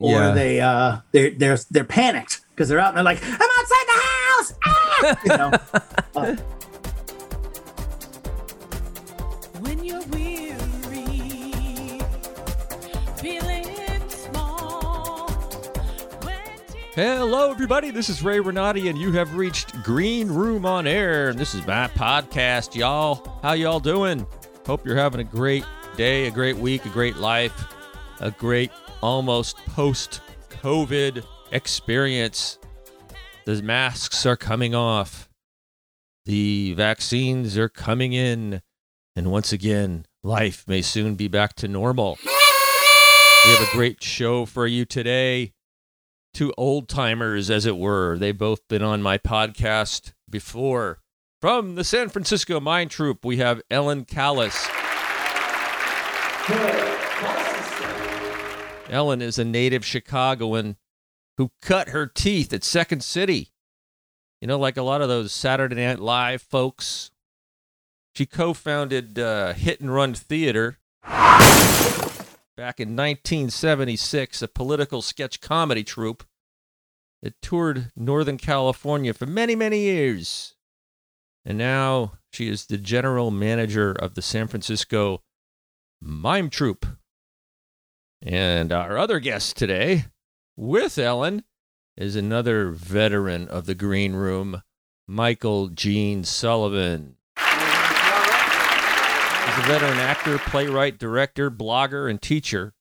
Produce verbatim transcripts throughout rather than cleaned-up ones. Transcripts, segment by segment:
or yeah. they uh, they they're they're panicked because they're out and they're like, I'm outside the house. Ah! You know. uh, when you're weary, feeling small. Hello, everybody. This is Ray Renati, and you have reached Green Room on Air. And this is my podcast, y'all. How y'all doing? Hope you're having a great day, a great week, a great life, a great almost post-COVID experience. The masks are coming off. The vaccines are coming in. And once again, life may soon be back to normal. We have a great show for you today. Two old-timers, as it were. They've both been on my podcast before. From the San Francisco Mime Troupe, we have Ellen Callas. Ellen is a native Chicagoan who cut her teeth at Second City. You know, like a lot of those Saturday Night Live folks. She co-founded uh, Hit and Run Theater back in nineteen seventy-six, a political sketch comedy troupe that toured Northern California for many, many years. And now she is the general manager of the San Francisco Mime Troupe. And our other guest today, with Ellen, is another veteran of the Green Room, Michael Gene Sullivan. He's a veteran actor, playwright, director, blogger, and teacher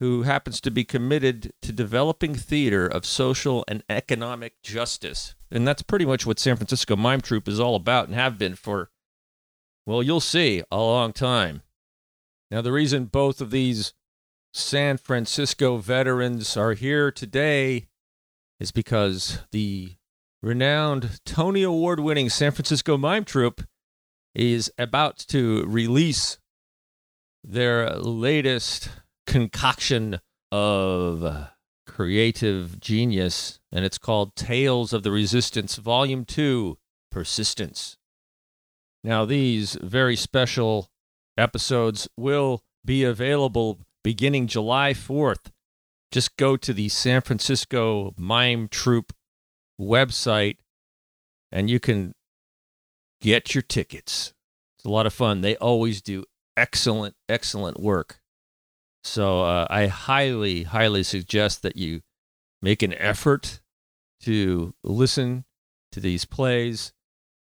who happens to be committed to developing theater of social and economic justice. And that's pretty much what San Francisco Mime Troupe is all about and have been for, well, you'll see, a long time. Now, the reason both of these San Francisco veterans are here today is because the renowned Tony Award-winning San Francisco Mime Troupe is about to release their latest concoction of creative genius, and it's called Tales of the Resistance, Volume two, Persistence. Now, these very special episodes will be available beginning July fourth. Just go to the San Francisco Mime Troupe website, and you can get your tickets. It's a lot of fun. They always do excellent, excellent work. So uh, I highly, highly suggest that you make an effort to listen to these plays.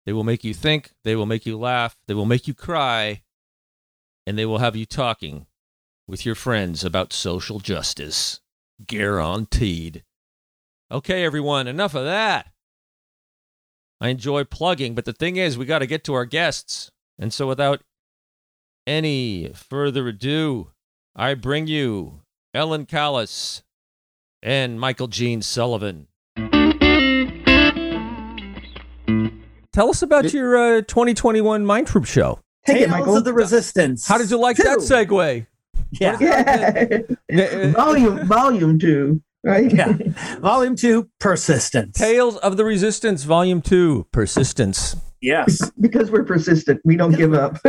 They will make you think. They will make you laugh. They will make you cry. And they will have you talking with your friends about social justice. Guaranteed. Okay, everyone, enough of that. I enjoy plugging, but the thing is, we got to get to our guests. And so without any further ado, I bring you Ellen Callas and Michael Gene Sullivan. Tell us about your uh, twenty twenty-one Mime Troupe show. Take Tales it, Michael. Of the Resistance. How did you like two. that segue? Yeah. yeah. volume, volume two. Right? Yeah. Volume two, Persistence. Tales of the Resistance, Volume two, Persistence. Yes. Because we're persistent. We don't give up.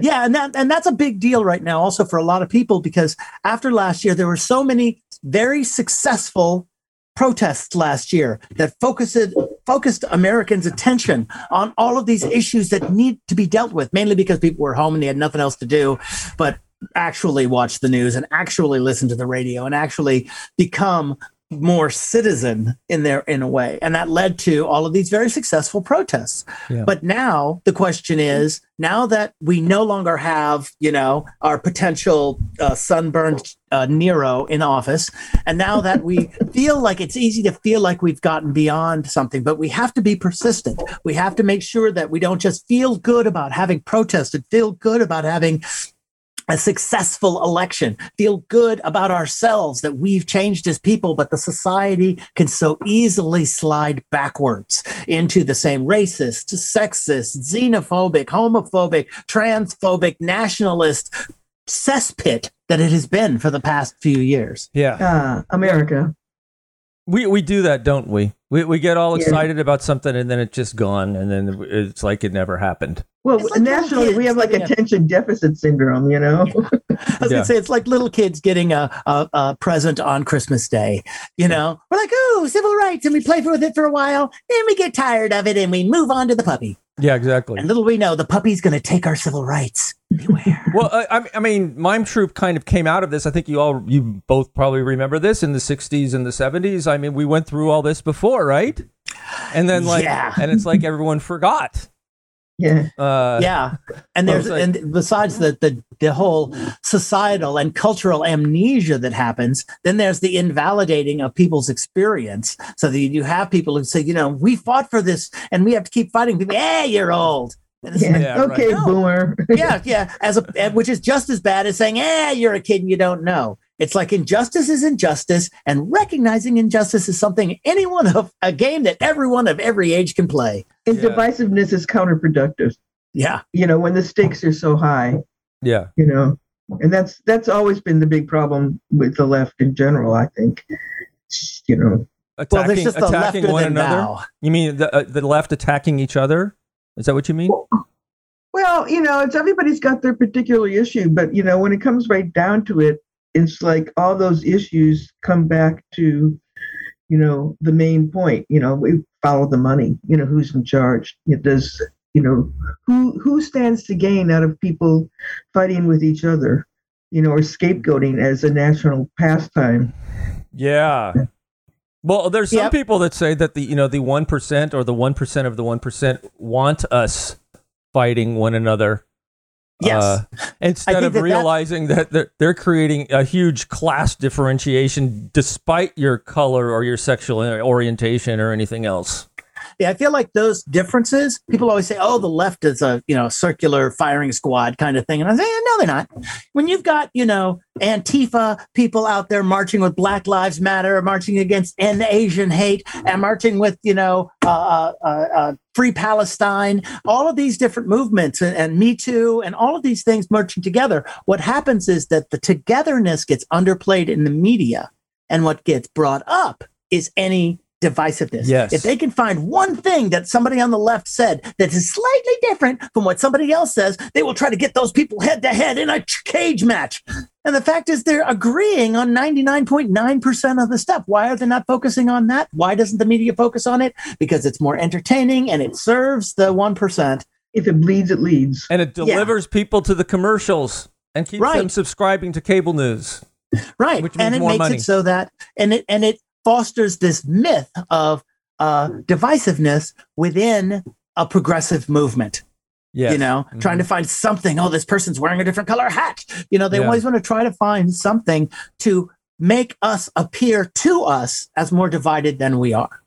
yeah, and that and that's a big deal right now also for a lot of people, because after last year, there were so many very successful protests last year that focused, focused Americans' attention on all of these issues that need to be dealt with, mainly because people were home and they had nothing else to do, but actually watch the news and actually listen to the radio and actually become more citizen in there in a way. And that led to all of these very successful protests. Yeah. But now the question is, now that we no longer have, you know, our potential uh, sunburned uh, Nero in office, and now that we feel like it's easy to feel like we've gotten beyond something, but we have to be persistent. We have to make sure that we don't just feel good about having protested, feel good about having a successful election, feel good about ourselves that we've changed as people, but the society can so easily slide backwards into the same racist, sexist, xenophobic, homophobic, transphobic, nationalist cesspit that it has been for the past few years. Yeah. Uh, America. We we do that, don't we? We we get all excited yeah. about something, and then it's just gone, and then it's like it never happened. Well, like nationally, we have like attention up. deficit syndrome, you know? Yeah. I was yeah. going to say, it's like little kids getting a, a, a present on Christmas Day, you know? We're like, oh, civil rights, and we play with it for a while, then we get tired of it, and we move on to the puppy. Yeah, exactly. And little we know, the puppy's going to take our civil rights. Beware. Well, I, I mean, Mime Troupe kind of came out of this. I think you all, you both probably remember this in the sixties and the seventies. I mean, we went through all this before, right? And then like, yeah. and it's like everyone forgot. Yeah. Uh, yeah. And there's like, and besides the, the the whole societal and cultural amnesia that happens, then there's the invalidating of people's experience. So that you have people who say, you know, we fought for this and we have to keep fighting. People, yeah, you're old. Yeah. Yeah, okay, right. Boomer. yeah, yeah. As a which is just as bad as saying, yeah, you're a kid and you don't know. It's like injustice is injustice, and recognizing injustice is something anyone of a game that everyone of every age can play. And yeah. divisiveness is counterproductive. Yeah. You know, when the stakes are so high. Yeah. You know, and that's that's always been the big problem with the left in general, I think. You know, attacking, well, there's just the attacking one another. Now. You mean the, uh, the left attacking each other? Is that what you mean? Well, well, you know, it's everybody's got their particular issue, but, you know, when it comes right down to it, it's like all those issues come back to, you know, the main point. You know, we follow the money. You know, who's in charge? It does. You know, who who stands to gain out of people fighting with each other? You know, or scapegoating as a national pastime. Yeah. Well, there's some yep. people that say that the you know the one percent or the one percent of the one percent want us fighting one another. Yes. Uh, instead of that realizing that they're, they're creating a huge class differentiation despite your color or your sexual orientation or anything else. Yeah, I feel like those differences, people always say, oh, the left is a, you know, circular firing squad kind of thing. And I say, no, they're not. When you've got, you know, Antifa people out there marching with Black Lives Matter, marching against end Asian hate, and marching with, you know, uh, uh, uh, Free Palestine, all of these different movements and, and Me Too and all of these things marching together, what happens is that the togetherness gets underplayed in the media. And what gets brought up is any divisiveness. Yes. If they can find one thing that somebody on the left said that is slightly different from what somebody else says, they will try to get those people head to head in a cage match. And the fact is they're agreeing on ninety-nine point nine percent of the stuff. Why are they not focusing on that? Why doesn't the media focus on it? Because it's more entertaining and it serves the one percent. If it bleeds, it leads. And it delivers yeah. people to the commercials and keeps right. them subscribing to cable news. Right. Which means and it more makes money. It so that, and it, and it, fosters this myth of uh, divisiveness within a progressive movement. Yes. You know, mm-hmm. trying to find something. Oh, this person's wearing a different color hat. You know, they yeah. always want to try to find something to make us appear to us as more divided than we are.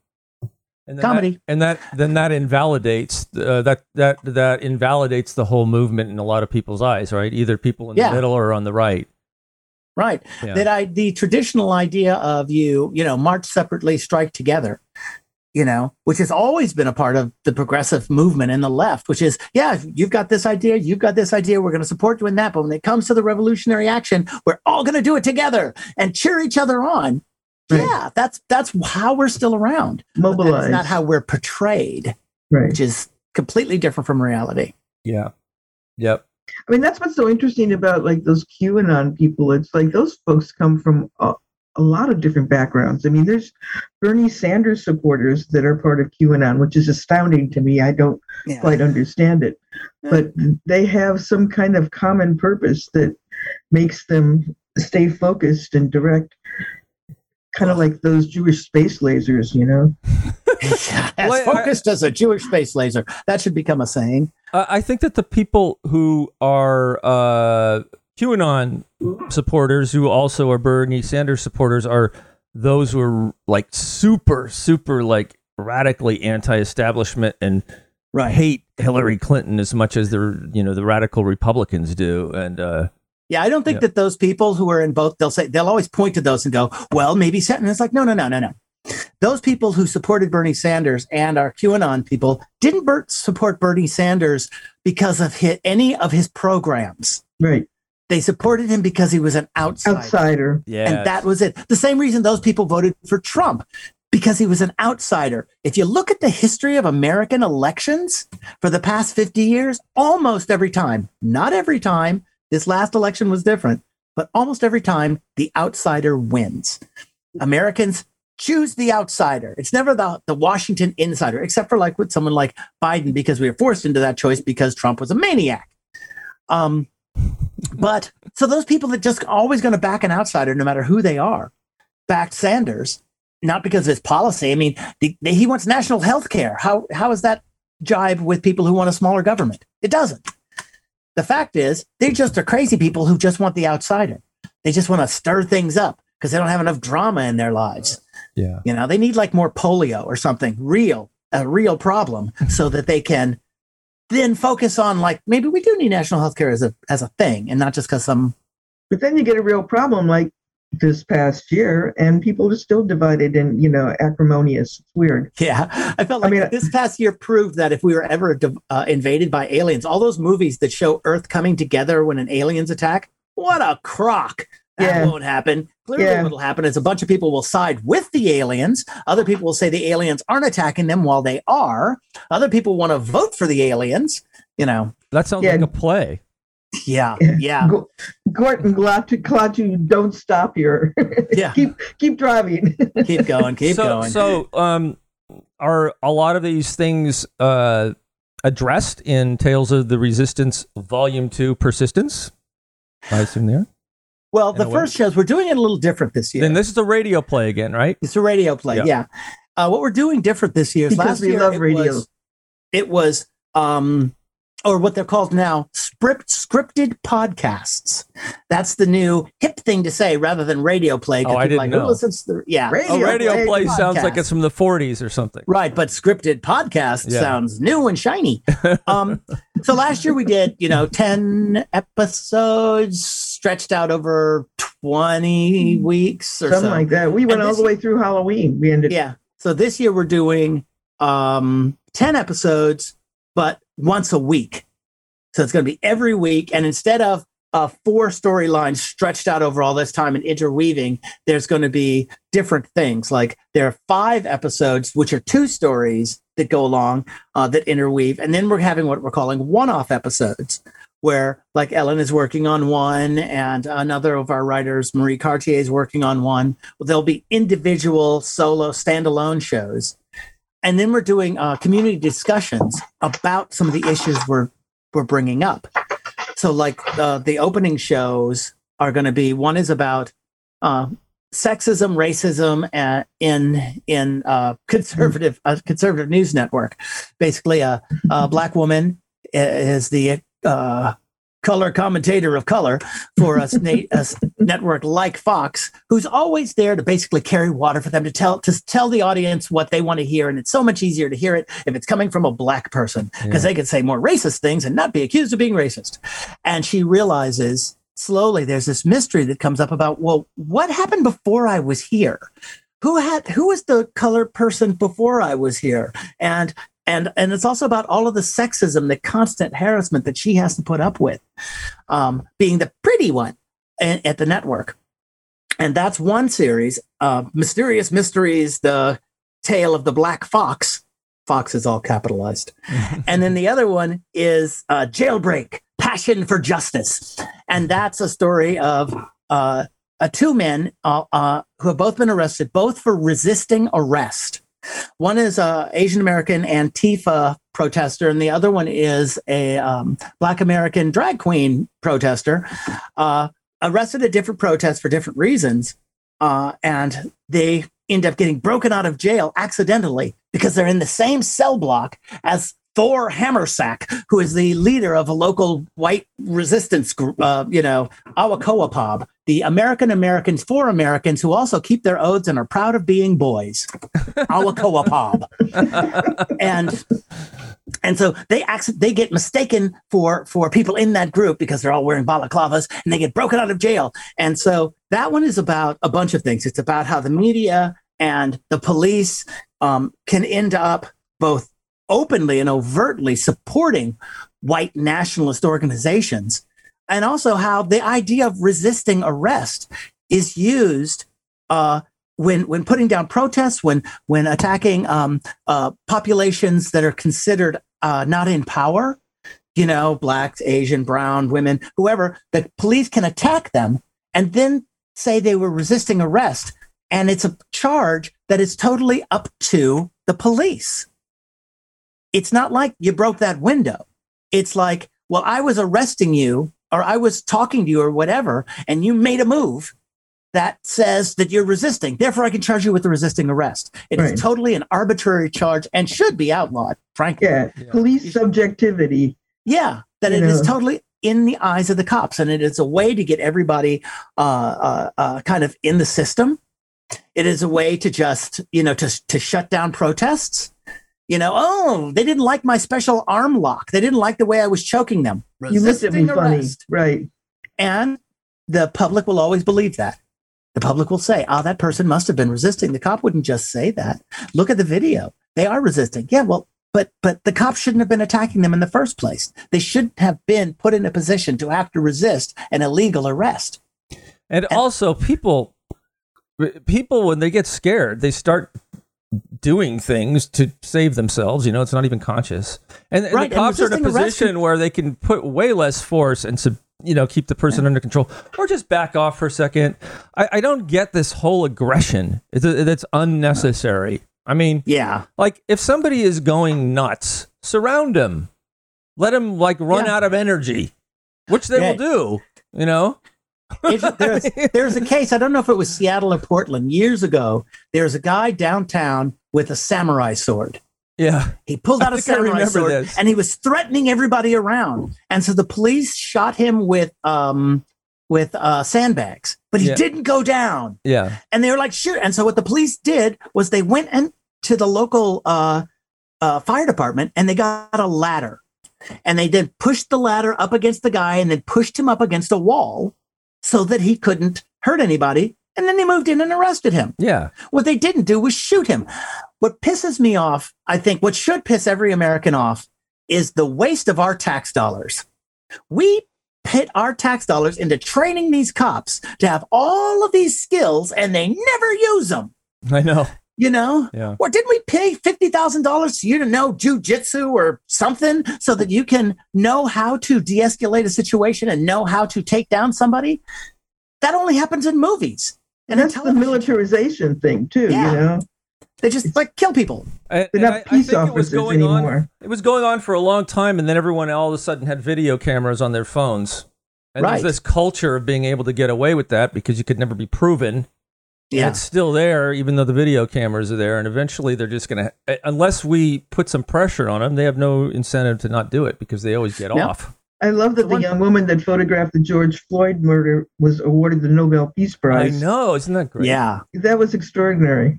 And comedy, that, and that then that invalidates uh, that that that invalidates the whole movement in a lot of people's eyes, right? Either people in yeah. the middle or on the right. Right. Yeah. That I, the traditional idea of you, you know, march separately, strike together, you know, which has always been a part of the progressive movement and the left, which is, yeah, you've got this idea, you've got this idea, we're going to support you in that. But when it comes to the revolutionary action, we're all going to do it together and cheer each other on. Right. Yeah, that's that's how we're still around. Mobilize. That's not how we're portrayed, right. which is completely different from reality. Yeah. Yep. I mean, that's what's so interesting about like those QAnon people. It's like those folks come from a, a lot of different backgrounds. I mean, there's Bernie Sanders supporters that are part of QAnon, which is astounding to me. I don't yeah. quite understand it, but they have some kind of common purpose that makes them stay focused and direct, kind of like those Jewish space lasers, you know? As focused as a Jewish space laser. That should become a saying. Uh, I think that the people who are uh, QAnon supporters, who also are Bernie Sanders supporters, are those who are like super, super like radically anti-establishment and right. hate Hillary Clinton as much as they're, you know, the radical Republicans do. And uh, yeah, I don't think yeah. that those people who are in both, they'll say they'll always point to those and go, well, maybe Satan. It's like, no, no, no, no, no. Those people who supported Bernie Sanders and our QAnon people didn't ber- support Bernie Sanders because of his, any of his programs. Right. They supported him because he was an outsider. Outsider. Yes. And that was it. The same reason those people voted for Trump, because he was an outsider. If you look at the history of American elections for the past fifty years, almost every time, not every time, this last election was different, but almost every time the outsider wins. Americans choose the outsider. It's never the, the Washington insider, except for like with someone like Biden, because we were forced into that choice because Trump was a maniac. Um, but so those people that just always going to back an outsider, no matter who they are, backed Sanders, not because of his policy. I mean, the, the, he wants national health care. How, how is that jive with people who want a smaller government? It doesn't. The fact is, they just are crazy people who just want the outsider. They just want to stir things up because they don't have enough drama in their lives. Yeah. You know, they need like more polio or something real, a real problem so that they can then focus on like, maybe we do need national health care as a, as a thing and not just because some. But then you get a real problem like this past year and people are still divided and, you know, acrimonious. It's weird. Yeah. I felt like I mean, this past year proved that if we were ever uh, invaded by aliens, all those movies that show Earth coming together when an alien's attack, what a crock. That yeah. won't happen. Clearly yeah. what will happen is a bunch of people will side with the aliens. Other people will say the aliens aren't attacking them while they are. Other people want to vote for the aliens. You know. That sounds yeah. like a play. Yeah, yeah. Go- Gordon, glad you, glad you don't stop here. yeah. Keep keep driving. keep going, keep so, going. So um, are a lot of these things uh, addressed in Tales of the Resistance Volume two Persistence? I assume they are. Well, the first shows, we're doing it a little different this year. Then this is a radio play again, right? It's a radio play, yeah. yeah. Uh, what we're doing different this year is because last year love it, radio. Was, it was, um, or what they're called now, script, scripted podcasts. That's the new hip thing to say rather than radio play. Oh, I didn't like, know. Oh, the, yeah. radio, oh, radio play, play sounds like it's from the forties or something. Right, but scripted podcast yeah. sounds new and shiny. um, so last year we did, you know, ten episodes. Stretched out over twenty weeks or something so. like that. We went all the way through Halloween. We ended. Yeah. So this year we're doing um, ten episodes, but once a week. So it's going to be every week. And instead of uh, four storylines stretched out over all this time and interweaving, there's going to be different things. Like there are five episodes, which are two stories that go along uh, that interweave. And then we're having what we're calling one-off episodes, where like Ellen is working on one and another of our writers, Marie Cartier, is working on one. Well, there'll be individual solo standalone shows. And then we're doing uh, community discussions about some of the issues we're, we're bringing up. So like uh, the opening shows are going to be, one is about uh, sexism, racism uh, in in uh, conservative uh, conservative news network. Basically, a, a black woman is the Uh, color commentator of color for a, sna- a network like Fox, who's always there to basically carry water for them to tell to tell the audience what they want to hear. And it's so much easier to hear it if it's coming from a black person, because yeah. they can say more racist things and not be accused of being racist. And she realizes slowly there's this mystery that comes up about, well, what happened before I was here? Who had who was the color person before I was here? And And and it's also about all of the sexism, the constant harassment that she has to put up with, um, being the pretty one a- at the network. And that's one series, uh, Mysterious Mysteries, the Tale of the Black Fox. Fox is all capitalized. And then the other one is uh, Jailbreak, Passion for Justice. And that's a story of uh, uh, two men uh, uh, who have both been arrested, both for resisting arrest. One is an Asian American Antifa protester, and the other one is a um, Black American drag queen protester, uh, arrested at different protests for different reasons, uh, and they end up getting broken out of jail accidentally because they're in the same cell block as Thor Hammersack, who is the leader of a local white resistance group, uh, you know, Alacoa-pob, the American Americans for Americans who also keep their oaths and are proud of being boys. Alacoa-pob. and and so they ac- they get mistaken for for people in that group because they're all wearing balaclavas, and they get broken out of jail. And so that one is about a bunch of things. It's about how the media and the police um, can end up both openly and overtly supporting white nationalist organizations and also how the idea of resisting arrest is used uh, when when putting down protests, when when attacking um, uh, populations that are considered uh, not in power, you know, blacks, Asian, brown, women, whoever, that police can attack them and then say they were resisting arrest. And it's a charge that is totally up to the police. It's not like you broke that window. It's like, well, I was arresting you, or I was talking to you or whatever, and you made a move that says that you're resisting. Therefore, I can charge you with the resisting arrest. It right. is totally an arbitrary charge and should be outlawed, frankly. Yeah, yeah. Police subjectivity. Yeah, that it know. is totally in the eyes of the cops. And it is a way to get everybody uh, uh, uh, kind of in the system. It is a way to just, you know, to to shut down protests. You know, oh, they didn't like my special arm lock. They didn't like the way I was choking them. You looked at me funny. Right. And the public will always believe that. The public will say, oh, that person must have been resisting. The cop wouldn't just say that. Look at the video. They are resisting. Yeah, well, but but the cops shouldn't have been attacking them in the first place. They shouldn't have been put in a position to have to resist an illegal arrest. And, and also people, people, when they get scared, they start doing things to save themselves. You know, it's not even conscious. And, and right, the cops and are in a position arrested. where they can put way less force and, sub, you know, keep the person yeah. under control, or just back off for a second. I, I don't get this whole aggression. It's, it's unnecessary. I mean, yeah, like if somebody is going nuts, surround them, let them like run yeah. out of energy, which they yeah. will do, you know. It, there's, there's a case, I don't know if it was Seattle or Portland, years ago. There's a guy downtown with a samurai sword. Yeah. He pulled out I a samurai sword this. and he was threatening everybody around. And so the police shot him with um with uh, sandbags, but he yeah. didn't go down. Yeah. And they were like, shoot. And so what the police did was they went in to the local uh, uh, fire department, and they got a ladder. And they then pushed the ladder up against the guy and then pushed him up against a wall, so that he couldn't hurt anybody. And then they moved in and arrested him. Yeah. What they didn't do was shoot him. What pisses me off, I think, what should piss every American off, is the waste of our tax dollars. We pit our tax dollars into training these cops to have all of these skills, and they never use them. I know. You know? Yeah. Or didn't we pay fifty thousand dollars to you to know jujitsu or something so that you can know how to de-escalate a situation and know how to take down somebody? That only happens in movies. And, and that's the militarization thing, too, yeah. you know? They just, like, kill people. I, They're not I, peace I think officers it was going anymore. On, it was going on for a long time, and then everyone all of a sudden had video cameras on their phones. And right. there's this culture of being able to get away with that because you could never be proven. Yeah, and it's still there, even though the video cameras are there. And eventually they're just going to, unless we put some pressure on them, they have no incentive to not do it because they always get no. off. I love that the, the young woman that photographed the George Floyd murder was awarded the Nobel Peace Prize. I know. Isn't that great? Yeah. That was extraordinary.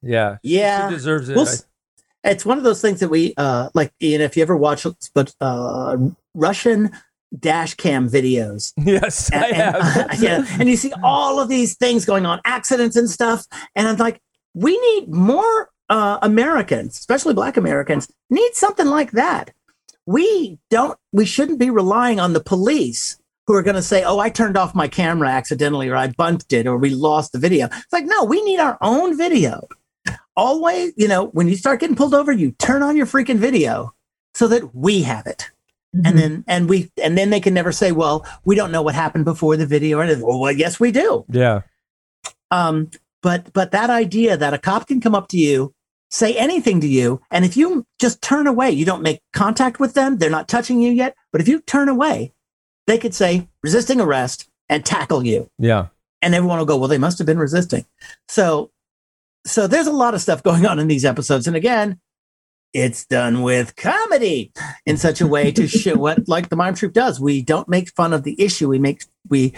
Yeah. Yeah. She deserves it. Well, I, it's one of those things that we, uh, like, Ian, if you ever watch uh, Russian dash cam videos. Yes, and, I have. And, yeah, and you see all of these things going on, accidents and stuff. And I'm like, we need more uh, Americans, especially Black Americans, need something like that. We don't, we shouldn't be relying on the police who are going to say, oh, I turned off my camera accidentally, or I bumped it, or we lost the video. It's like, no, we need our own video. Always, you know, when you start getting pulled over, you turn on your freaking video so that we have it. Mm-hmm. And then, and we, and then they can never say, "Well, we don't know what happened before the video." And well, well, yes, we do. Yeah. Um. But but that idea that a cop can come up to you, say anything to you, and if you just turn away, you don't make contact with them. They're not touching you yet. But if you turn away, they could say resisting arrest and tackle you. Yeah. And everyone will go, "Well, they must have been resisting." So, so there's a lot of stuff going on in these episodes. And again, it's done with comedy in such a way to show what, like the Mime Troupe does. We don't make fun of the issue. We make we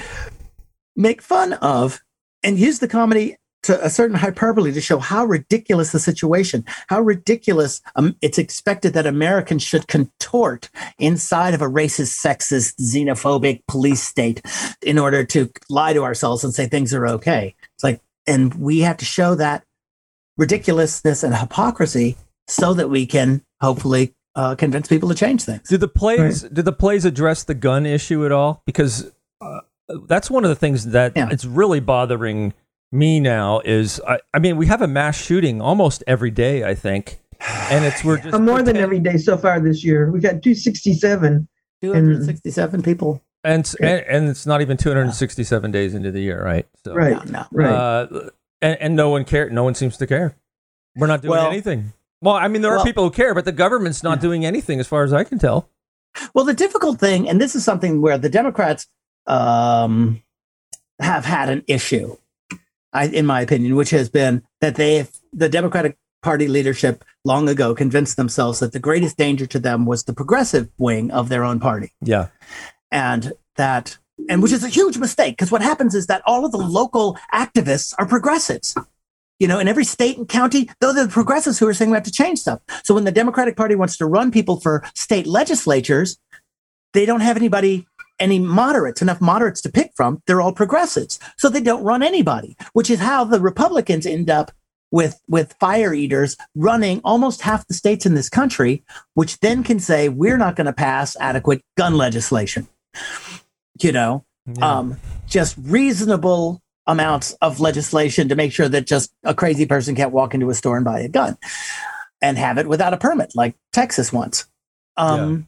make fun of and use the comedy to a certain hyperbole to show how ridiculous the situation, how ridiculous um, it's expected that Americans should contort inside of a racist, sexist, xenophobic police state in order to lie to ourselves and say things are okay. It's like, and we have to show that ridiculousness and hypocrisy so that we can hopefully uh, convince people to change things. Did the plays right. did the plays address the gun issue at all? Because uh, that's one of the things that yeah. it's really bothering me now is, I, I mean, we have a mass shooting almost every day, I think. And it's we're just more pretend- than every day so far this year. We got two hundred sixty-seven two hundred sixty-seven people. And, and and it's not even two hundred sixty-seven yeah. days into the year, right? So, right, no, no. right. Uh, and, and no one care. No one seems to care. We're not doing well, anything. Well, I mean, there well, are people who care, but the government's not yeah. doing anything, as far as I can tell. Well, the difficult thing, and this is something where the Democrats um, have had an issue, I, in my opinion, which has been that they, the Democratic Party leadership long ago convinced themselves that the greatest danger to them was the progressive wing of their own party. Yeah. And that, and which is a huge mistake, because what happens is that all of the local activists are progressives, you know, in every state and county, though they're the progressives who are saying we have to change stuff. So when the Democratic Party wants to run people for state legislatures, they don't have anybody, any moderates, enough moderates to pick from. They're all progressives. So they don't run anybody, which is how the Republicans end up with with fire eaters running almost half the states in this country, which then can say, we're not going to pass adequate gun legislation. You know, yeah. um, just reasonable amounts of legislation to make sure that just a crazy person can't walk into a store and buy a gun and have it without a permit, like Texas once. Um,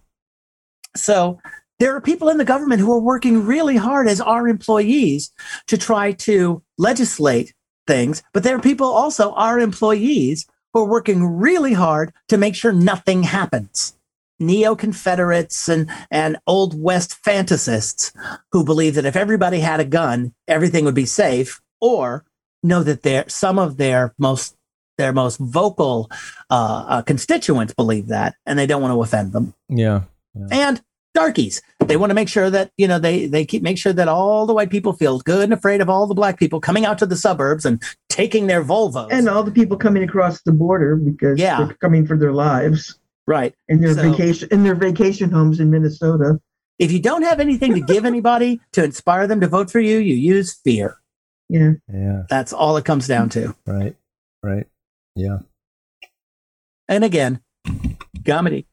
yeah. So there are people in the government who are working really hard as our employees to try to legislate things, but there are people also, our employees, who are working really hard to make sure nothing happens. Neo-Confederates and, and Old West fantasists who believe that if everybody had a gun, everything would be safe, or know that they're, some of their most their most vocal uh, uh, constituents believe that, and they don't want to offend them. Yeah, yeah. And darkies, they want to make sure that, you know, they they keep make sure that all the white people feel good and afraid of all the black people coming out to the suburbs and taking their Volvos, and all the people coming across the border because yeah. they're coming for their lives. Right. In their so, vacation in their vacation homes in Minnesota. If you don't have anything to give anybody to inspire them to vote for you, you use fear. Yeah. Yeah. That's all it comes down to. Right. Right. Yeah. And again, comedy.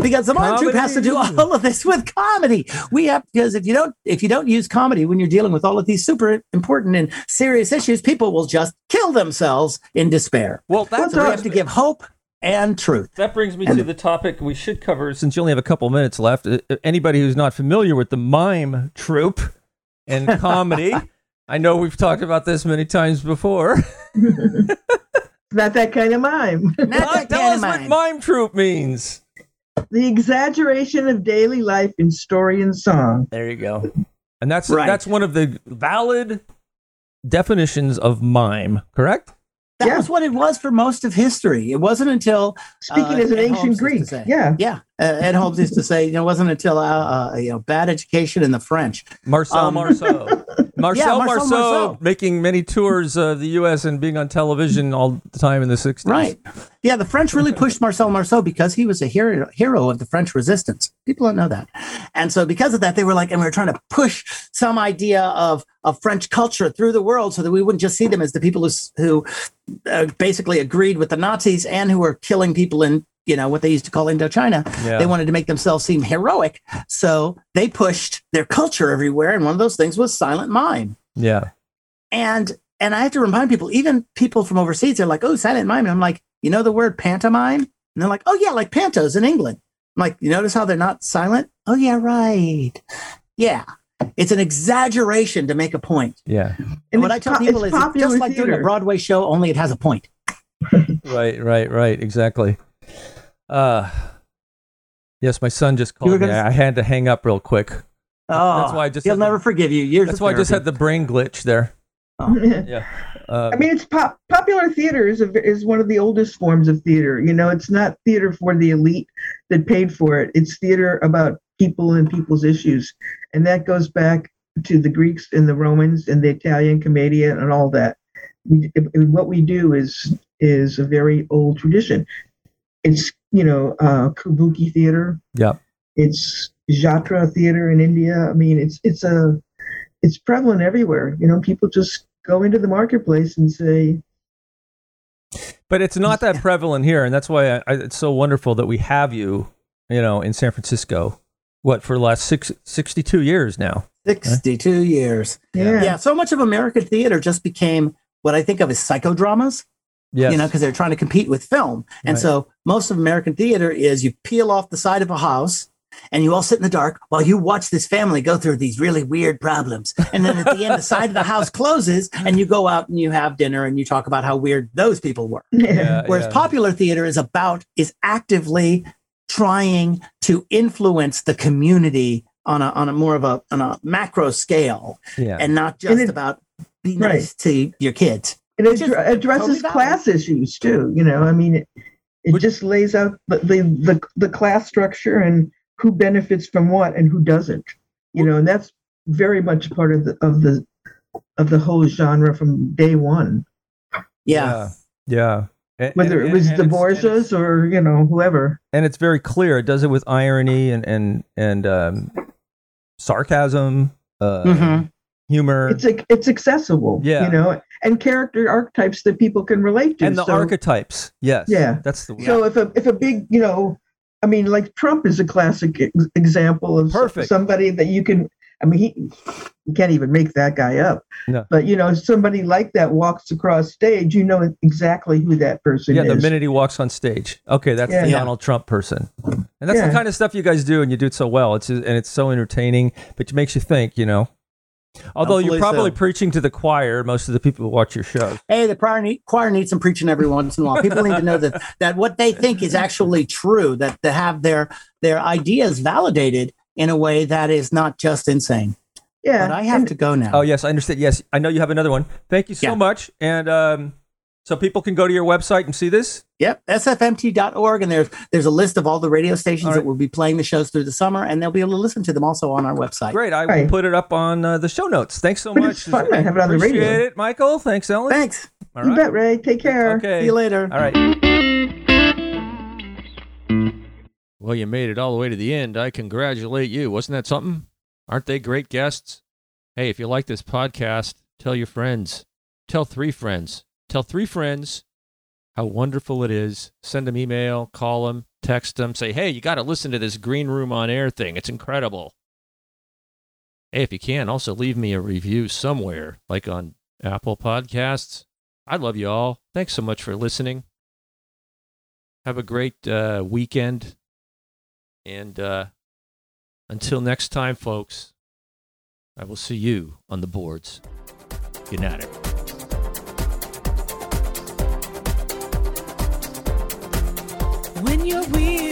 Because the Mime Troupe has to do all of this with comedy. We have, because if you don't if you don't use comedy when you're dealing with all of these super important and serious issues, people will just kill themselves in despair. Well, that's so we have to give hope and truth. That brings me and, to the topic we should cover, since you only have a couple minutes left. Anybody who's not familiar with the Mime Troupe and comedy, I know we've talked about this many times before. Not that kind of mime. Not well, that tell kind us of mime. What Mime Troupe means. The exaggeration of daily life in story and song. There you go. And that's right. that's one of the valid definitions of mime, correct? That yeah. was what it was for most of history. It wasn't until speaking uh, as an Ed ancient Holmes Greek, say, yeah, yeah. Uh, Ed Holmes used to say, you know, it wasn't until uh, uh, you know, bad education in the French. Marcel um, Marceau, Marcel, yeah, Marcel Marceau, Marceau, making many tours of the U S and being on television all the time in the sixties. Right. Yeah, the French really pushed Marcel Marceau because he was a hero, hero of the French Resistance. People don't know that, and so because of that, they were like, and we were trying to push some idea of. of French culture through the world so that we wouldn't just see them as the people who, who uh, basically agreed with the Nazis and who were killing people in, you know, what they used to call Indochina. Yeah. They wanted to make themselves seem heroic. So they pushed their culture everywhere. And one of those things was silent mime. Yeah. And, and I have to remind people, even people from overseas, they're like, oh, silent mime. And I'm like, you know, the word pantomime. And they're like, oh yeah. Like pantos in England. I'm like, you notice how they're not silent? Oh yeah. Right. Yeah. It's an exaggeration to make a point. Yeah. And what I tell people is it's just like doing a Broadway show, only it has a point. Right, right, right. Exactly. Uh, yes, my son just called me. I had to hang up real quick. Oh, that's why I just he'll never forgive you. Years that's why I just had the brain glitch there. Oh. Yeah. Uh, I mean, it's pop, popular theater is, a, is one of the oldest forms of theater. You know, it's not theater for the elite that paid for it. It's theater about people and people's issues. And that goes back to the Greeks and the Romans and the Italian commedia and all that. We, what we do is is a very old tradition. It's, you know, uh, kabuki theater. Yeah. It's jatra theater in India. I mean, it's it's a it's prevalent everywhere. You know, people just go into the marketplace and say, But it's not that prevalent here, and that's why I, I, it's so wonderful that we have you, you know, in San Francisco. What, for the last six, sixty-two years now? sixty-two huh? years. Yeah. yeah, so much of American theater just became what I think of as psychodramas, yes. you know, because they're trying to compete with film. And right. so most of American theater is you peel off the side of a house, and you all sit in the dark while you watch this family go through these really weird problems. And then at the end, the side of the house closes and you go out and you have dinner and you talk about how weird those people were. Yeah, Whereas yeah. popular theater is about is actively trying to influence the community on a on a more of a on a macro scale yeah. and not just and it, about being right. nice to your kids. It ad- addresses totally class issues, too. You know, I mean, it, it just lays out the, the, the, the class structure and who benefits from what and who doesn't, you know, and that's very much part of the of the of the whole genre from day one. Yeah, yeah. yeah. And, Whether and, it was and, and the Borgias or you know whoever, and it's very clear. It does it with irony and and and um, sarcasm, uh, mm-hmm. humor. It's like it's accessible, yeah. you know, and character archetypes that people can relate to, and the so, archetypes. Yes, yeah, that's the word. So if a if a big you know. I mean, like Trump is a classic ex- example of Perfect. somebody that you can, I mean, he, you can't even make that guy up. No. But, you know, somebody like that walks across stage, you know exactly who that person yeah, is. Yeah, the minute he walks on stage. Okay, that's yeah. the Donald Trump person. And that's yeah. the kind of stuff you guys do, and you do it so well. It's And it's so entertaining, but it makes you think, you know. Although Hopefully you're probably so. preaching to the choir, most of the people who watch your show. Hey, the choir, need, choir needs some preaching every once in a while. People need to know that that what they think is actually true, that to have their their ideas validated in a way that is not just insane. Yeah. But I have and, to go now. Oh, yes, I understand. Yes, I know you have another one. Thank you so yeah. much. And um, so people can go to your website and see this? Yep, S F M T dot org, and there's there's a list of all the radio stations right. that will be playing the shows through the summer, and they'll be able to listen to them also on our website. Great, I will right. put it up on uh, the show notes. Thanks so but much. It's fun to have it on the radio. Appreciate it, Michael. Thanks, Ellen. Thanks. All right. You bet, Ray. Take care. Okay. See you later. All right. Well, you made it all the way to the end. I congratulate you. Wasn't that something? Aren't they great guests? Hey, if you like this podcast, tell your friends. Tell three friends. Tell three friends. How wonderful it is. Send them email, call them, text them, say, hey, you got to listen to this Green Room On Air thing. It's incredible. Hey, if you can, also leave me a review somewhere, like on Apple Podcasts. I love you all. Thanks so much for listening. Have a great uh, weekend. And uh, until next time, folks, I will see you on the boards. Good night, everyone. When you're weird.